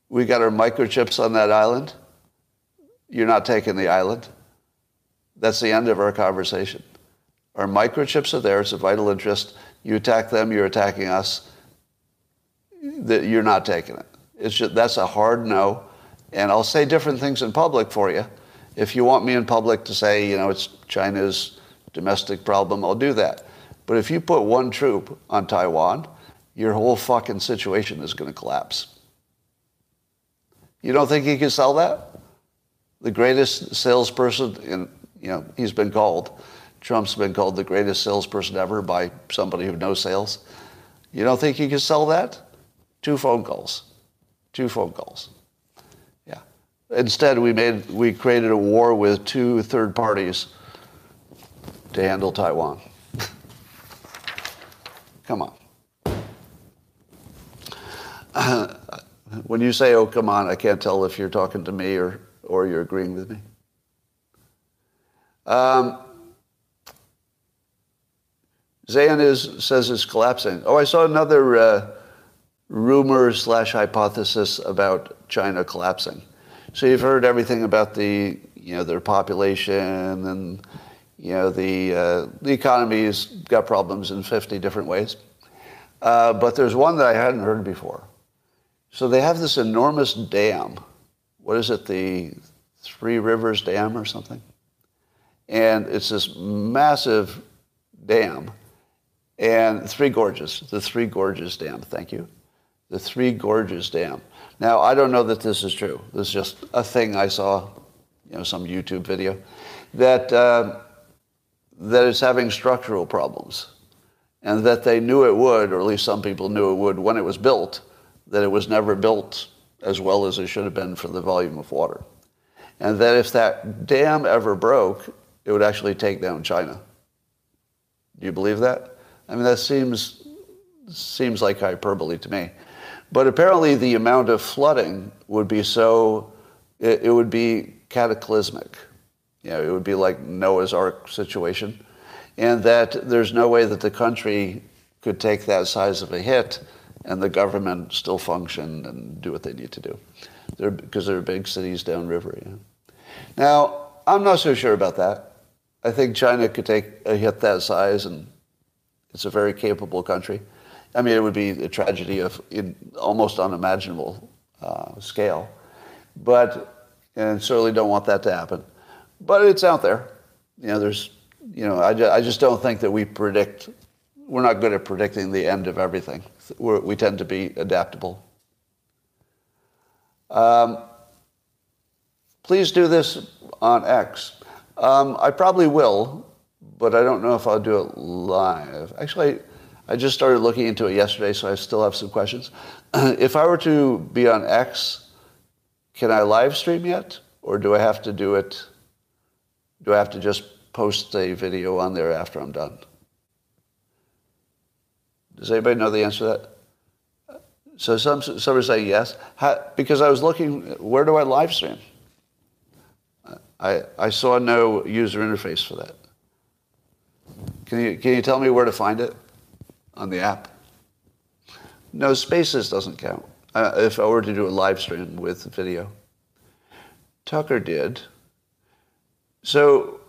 We got our microchips on that island. You're not taking the island. That's the end of our conversation. Our microchips are there. It's a vital interest. You attack them, you're attacking us. You're not taking it. It's just, that's a hard no. And I'll say different things in public for you. If you want me in public to say, you know, it's China's domestic problem, I'll do that. But if you put one troop on Taiwan, your whole fucking situation is going to collapse. You don't think he can sell that? The greatest salesperson, in, you know, he's been called, Trump's been called the greatest salesperson ever by somebody who knows sales. You don't think he can sell that? Two phone calls. Two phone calls. Yeah. Instead, we made we created a war with two third parties to handle Taiwan. Come on. Uh, when you say, oh, come on, I can't tell if you're talking to me or, or you're agreeing with me. Um, Zeihan is, says it's collapsing. Oh, I saw another... Uh, rumor slash hypothesis about China collapsing. So you've heard everything about the, you know, their population and, you know, the uh, the economy's got problems in fifty different ways. Uh, but there's one that I hadn't heard before. So they have this enormous dam. What is it, the Three Rivers Dam or something? And it's this massive dam. And Three Gorges, the Three Gorges Dam, thank you. The Three Gorges Dam. Now, I don't know that this is true. This is just a thing I saw, you know, some YouTube video, that uh, that it's having structural problems, and that they knew it would, or at least some people knew it would when it was built, that it was never built as well as it should have been for the volume of water. And that if that dam ever broke, it would actually take down China. Do you believe that? I mean, that seems seems like hyperbole to me. But apparently the amount of flooding would be so, it, it would be cataclysmic. You know, it would be like Noah's Ark situation. And that there's no way that the country could take that size of a hit and the government still function and do what they need to do. They're, because there are big cities downriver. You know? Now, I'm not so sure about that. I think China could take a hit that size, and it's a very capable country. I mean, it would be a tragedy of in almost unimaginable uh, scale, but and certainly don't want that to happen. But it's out there. You know, there's, you know, I, ju- I just don't think that we predict. We're not good at predicting the end of everything. We're, we tend to be adaptable. Um, please do this on X. Um, I probably will, but I don't know if I'll do it live. Actually. I just started looking into it yesterday, so I still have some questions. If I were to be on X, can I live stream yet? Or do I have to do it? Do I have to just post a video on there after I'm done? Does anybody know the answer to that? So some, some are saying yes. How, because I was looking, where do I live stream? I, I saw no user interface for that. Can you, can you tell me where to find it? On the app. No, spaces doesn't count. Uh, if I were to do a live stream with video. Tucker did. So,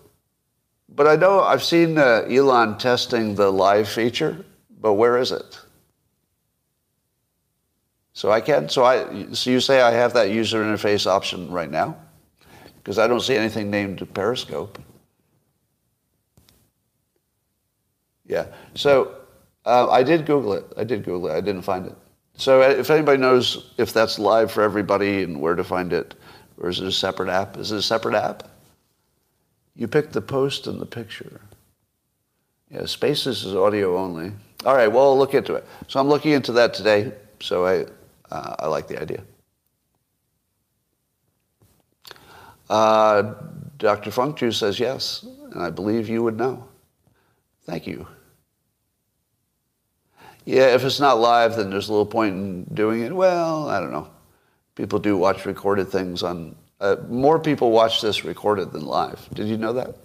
but I know I've seen uh, Elon testing the live feature, but where is it? So I can't, so I, so you say I have that user interface option right now? Because I don't see anything named Periscope. Yeah, so, Uh, I did Google it. I did Google it. I didn't find it. So if anybody knows if that's live for everybody and where to find it, or is it a separate app? Is it a separate app? You picked the post and the picture. Yeah, Spaces is audio only. All right, well, I'll look into it. So I'm looking into that today, so I uh, I like the idea. Uh, Doctor Funkju says yes, and I believe you would know. Thank you. Yeah, if it's not live, then there's a little point in doing it. Well, I don't know. People do watch recorded things on... Uh, more people watch this recorded than live. Did you know that?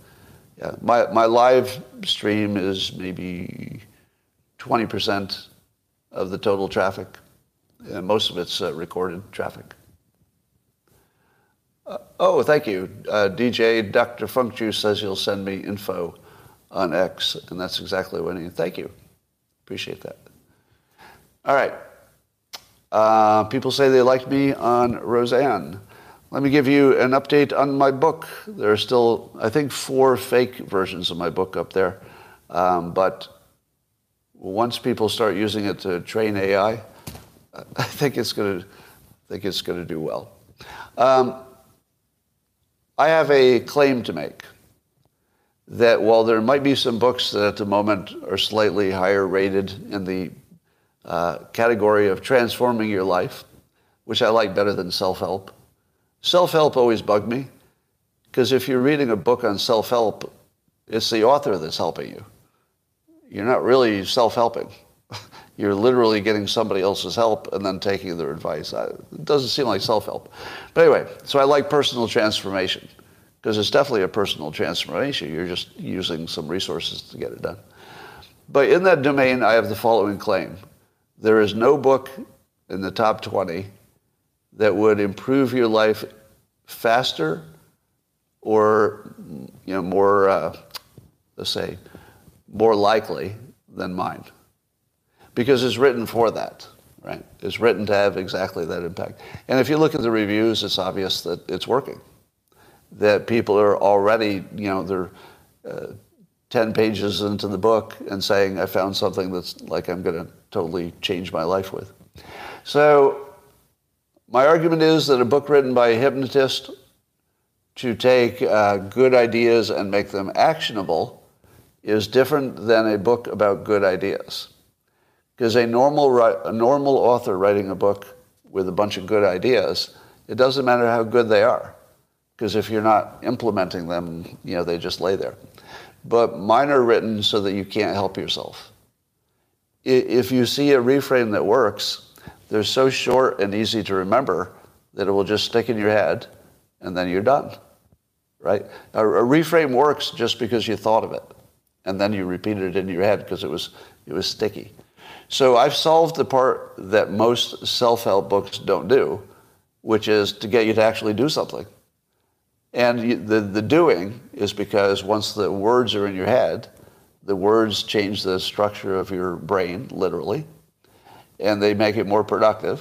Yeah. My, my live stream is maybe twenty percent of the total traffic. Yeah, most of it's uh, recorded traffic. Uh, oh, thank you. Uh, D J Doctor Funk Juice says he'll send me info on X, and that's exactly what I need. Thank you. Appreciate that. All right. Uh, people say they like me on Roseanne. Let me give you an update on my book. There are still, I think, four fake versions of my book up there. Um, but once people start using it to train A I, I think it's going to, I think it's going to do well. Um, I have a claim to make that while there might be some books that at the moment are slightly higher rated in the uh, category of transforming your life, which I like better than self-help. Self-help always bugged me, because if you're reading a book on self-help, it's the author that's helping you. You're not really self-helping. You're literally getting somebody else's help and then taking their advice. It doesn't seem like self-help. But anyway, so I like personal transformation, because it's definitely a personal transformation. You're just using some resources to get it done. But in that domain, I have the following claim. There is no book in the top twenty that would improve your life faster or, you know, more, uh, let's say, more likely than mine. Because it's written for that, right? It's written to have exactly that impact. And if you look at the reviews, it's obvious that it's working, that people are already, you know, they're uh, ten pages into the book and saying, I found something that's like I'm going to totally change my life with. So... my argument is that a book written by a hypnotist to take uh, good ideas and make them actionable is different than a book about good ideas. Because a normal, a normal author writing a book with a bunch of good ideas, it doesn't matter how good they are. Because if you're not implementing them, you know, they just lay there. But mine are written so that you can't help yourself. If you see a reframe that works... they're so short and easy to remember that it will just stick in your head, and then you're done, right? A, a reframe works just because you thought of it, and then you repeated it in your head because it was it was sticky. So I've solved the part that most self-help books don't do, which is to get you to actually do something. And you, the, the doing is because once the words are in your head, the words change the structure of your brain, literally, and they make it more productive,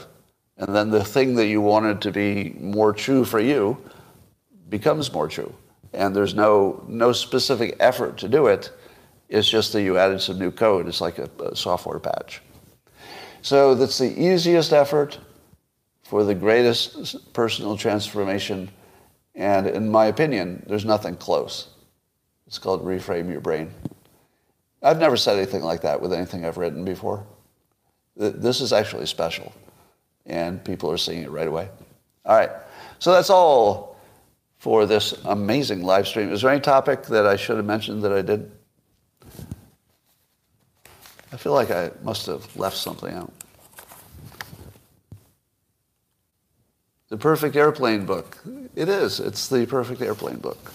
and then the thing that you wanted to be more true for you becomes more true, and there's no no specific effort to do it. It's just that you added some new code. It's like a, a software patch. So that's the easiest effort for the greatest personal transformation, and in my opinion, there's nothing close. It's called Reframe Your Brain. I've never said anything like that with anything I've written before. This is actually special, and people are seeing it right away. All right, so that's all for this amazing live stream. Is there any topic that I should have mentioned that I didn't? I feel like I must have left something out. The Perfect Airplane Book. It is. It's the Perfect Airplane Book.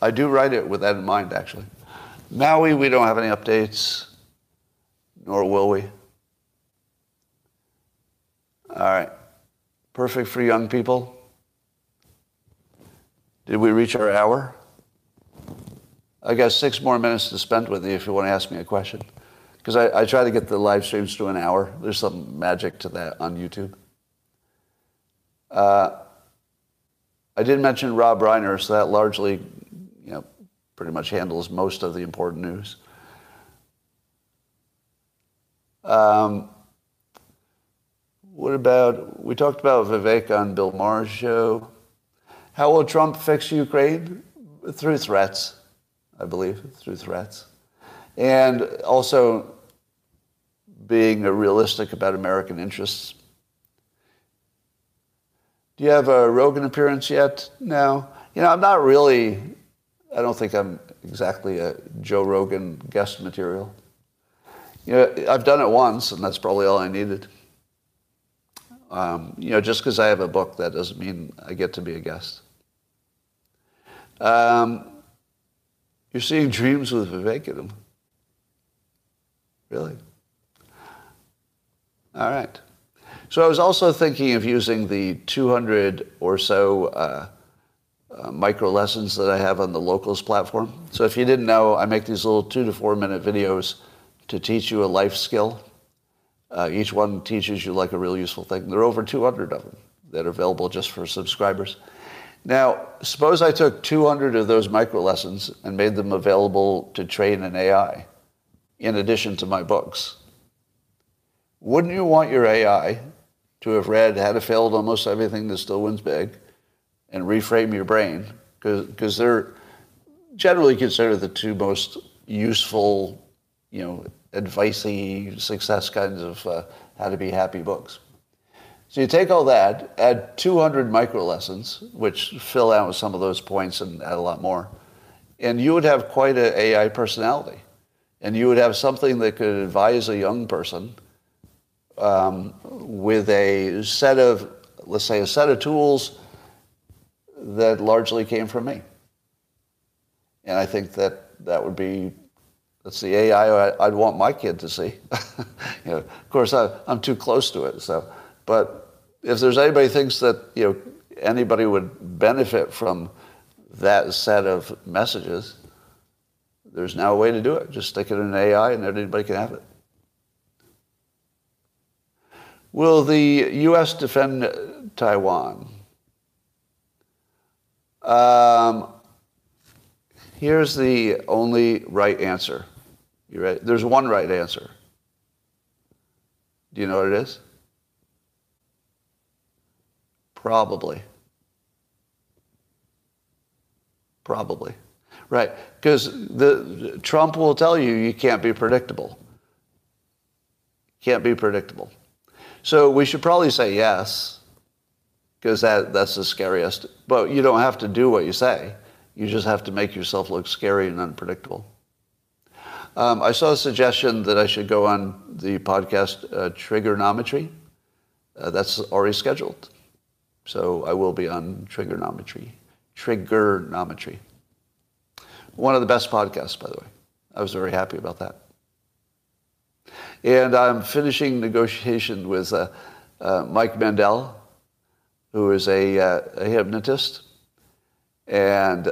I do write it with that in mind, actually. Maui, we don't have any updates. Nor will we. All right. Perfect for young people. Did we reach our hour? I got six more minutes to spend with you if you want to ask me a question. Because I, I try to get the live streams to an hour. There's some magic to that on YouTube. Uh, I did mention Rob Reiner, so that largely, you know, pretty much handles most of the important news. Um, what about, we talked about Vivek on Bill Maher's show. How will Trump fix Ukraine? Through threats, I believe, through threats. And also being realistic about American interests. Do you have a Rogan appearance yet? No. You know, I'm not really I don't think I'm exactly a Joe Rogan guest material. You know, I've done it once, and that's probably all I needed. Um, you know, just because I have a book, that doesn't mean I get to be a guest. Um, you're seeing dreams with Vivek in them. Really? All right. So I was also thinking of using the two hundred or so uh, uh, micro lessons that I have on the Locals platform. So if you didn't know, I make these little two to four minute videos to teach you a life skill. Uh, each one teaches you like a real useful thing. There are over two hundred of them that are available just for subscribers. Now, suppose I took two hundred of those micro lessons and made them available to train an A I in addition to my books. Wouldn't you want your A I to have read How to Fail at Almost Everything That Still Wins Big and Reframe Your Brain? Because they're generally considered the two most useful, you know, advice-y, success kinds of uh, how to be happy books. So you take all that, add two hundred micro lessons, which fill out with some of those points and add a lot more, and you would have quite an A I personality. And you would have something that could advise a young person um, with a set of, let's say, a set of tools that largely came from me. And I think that that would be That's the A I I'd want my kid to see. You know, of course, I, I'm too close to it. So, but if there's anybody who thinks that you know anybody would benefit from that set of messages, there's now a way to do it. Just stick it in an A I, and anybody can have it. Will the U S defend Taiwan? Um, here's the only right answer. You ready? There's one right answer. Do you know what it is? Probably. Probably. Right. Because the Trump will tell you you can't be predictable. Can't be predictable. So we should probably say yes, because that, that's the scariest. But you don't have to do what you say. You just have to make yourself look scary and unpredictable. Um, I saw a suggestion that I should go on the podcast uh, Triggernometry. Uh, that's already scheduled. So I will be on Triggernometry. Triggernometry. One of the best podcasts, by the way. I was very happy about that. And I'm finishing negotiation with uh, uh, Mike Mandel, who is a, uh, a hypnotist. And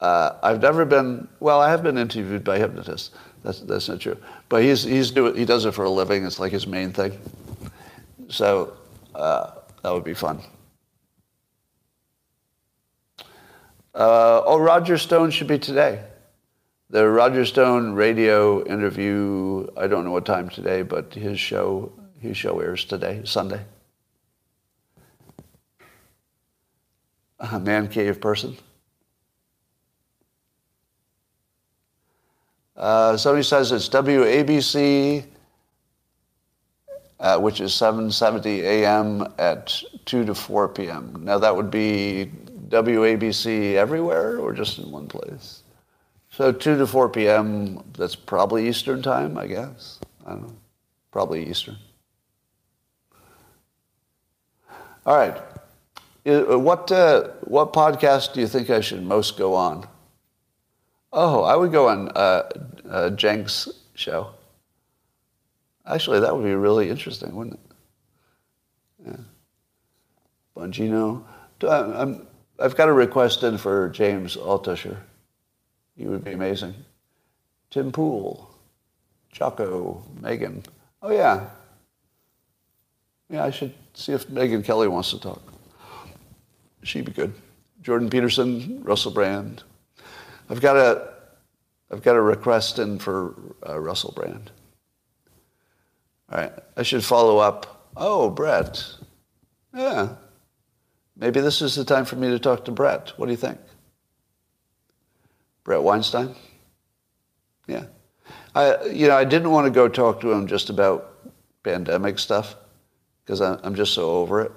uh, I've never been, well, I have been interviewed by hypnotists. That's that's not true. But he's he's do, he does it for a living. It's like his main thing. So uh, that would be fun. Uh, oh, Roger Stone should be today. The Roger Stone radio interview, I don't know what time today, but his show, his show airs today, Sunday. A man cave person. Uh, somebody says it's W A B C, uh, which is seven seventy a.m. at two to four p.m. Now, that would be W A B C everywhere or just in one place? So two to four p.m., that's probably Eastern time, I guess. I don't know. Probably Eastern. All right. What uh, what podcast do you think I should most go on? Oh, I would go on uh, uh, Jenks' show. Actually, that would be really interesting, wouldn't it? Yeah. Bongino. I, I'm, I've got a request in for James Altucher. He would be amazing. Tim Pool. Jocko. Megan. Oh, yeah. Yeah, I should see if Megyn Kelly wants to talk. She'd be good. Jordan Peterson, Russell Brand. I've got a, I've got a request in for uh, Russell Brand. All right, I should follow up. Oh, Brett. Yeah. Maybe this is the time for me to talk to Brett. What do you think? Brett Weinstein? Yeah. I, you know, I didn't want to go talk to him just about pandemic stuff because I'm just so over it.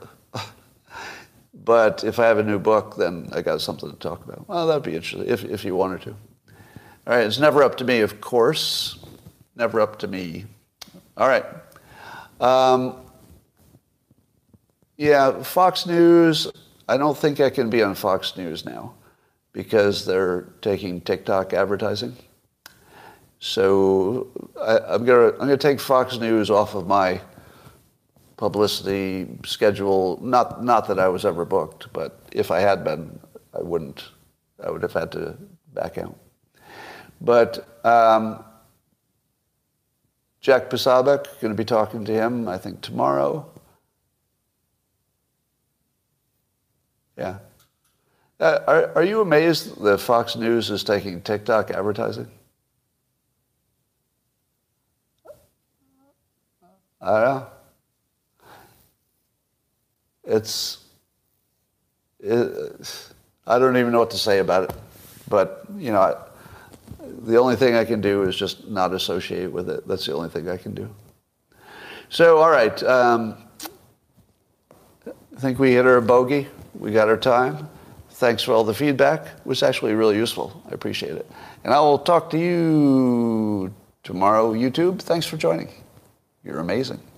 But if I have a new book, then I got something to talk about. Well, that'd be interesting, if if you wanted to. All right, it's never up to me, of course. Never up to me. All right. Um, yeah, Fox News, I don't think I can be on Fox News now because they're taking TikTok advertising. So I, I'm gonna I'm gonna take Fox News off of my publicity schedule. Not not that I was ever booked, but if I had been, I wouldn't. I would have had to back out. But um, Jack Posobiec, going to be talking to him, I think, tomorrow. Yeah. Uh, are are you amazed that Fox News is taking TikTok advertising? I don't know. It's, it, I don't even know what to say about it. But, you know, I, the only thing I can do is just not associate with it. That's the only thing I can do. So, all right. Um, I think we hit our bogey. We got our time. Thanks for all the feedback. It was actually really useful. I appreciate it. And I will talk to you tomorrow, YouTube. Thanks for joining. You're amazing.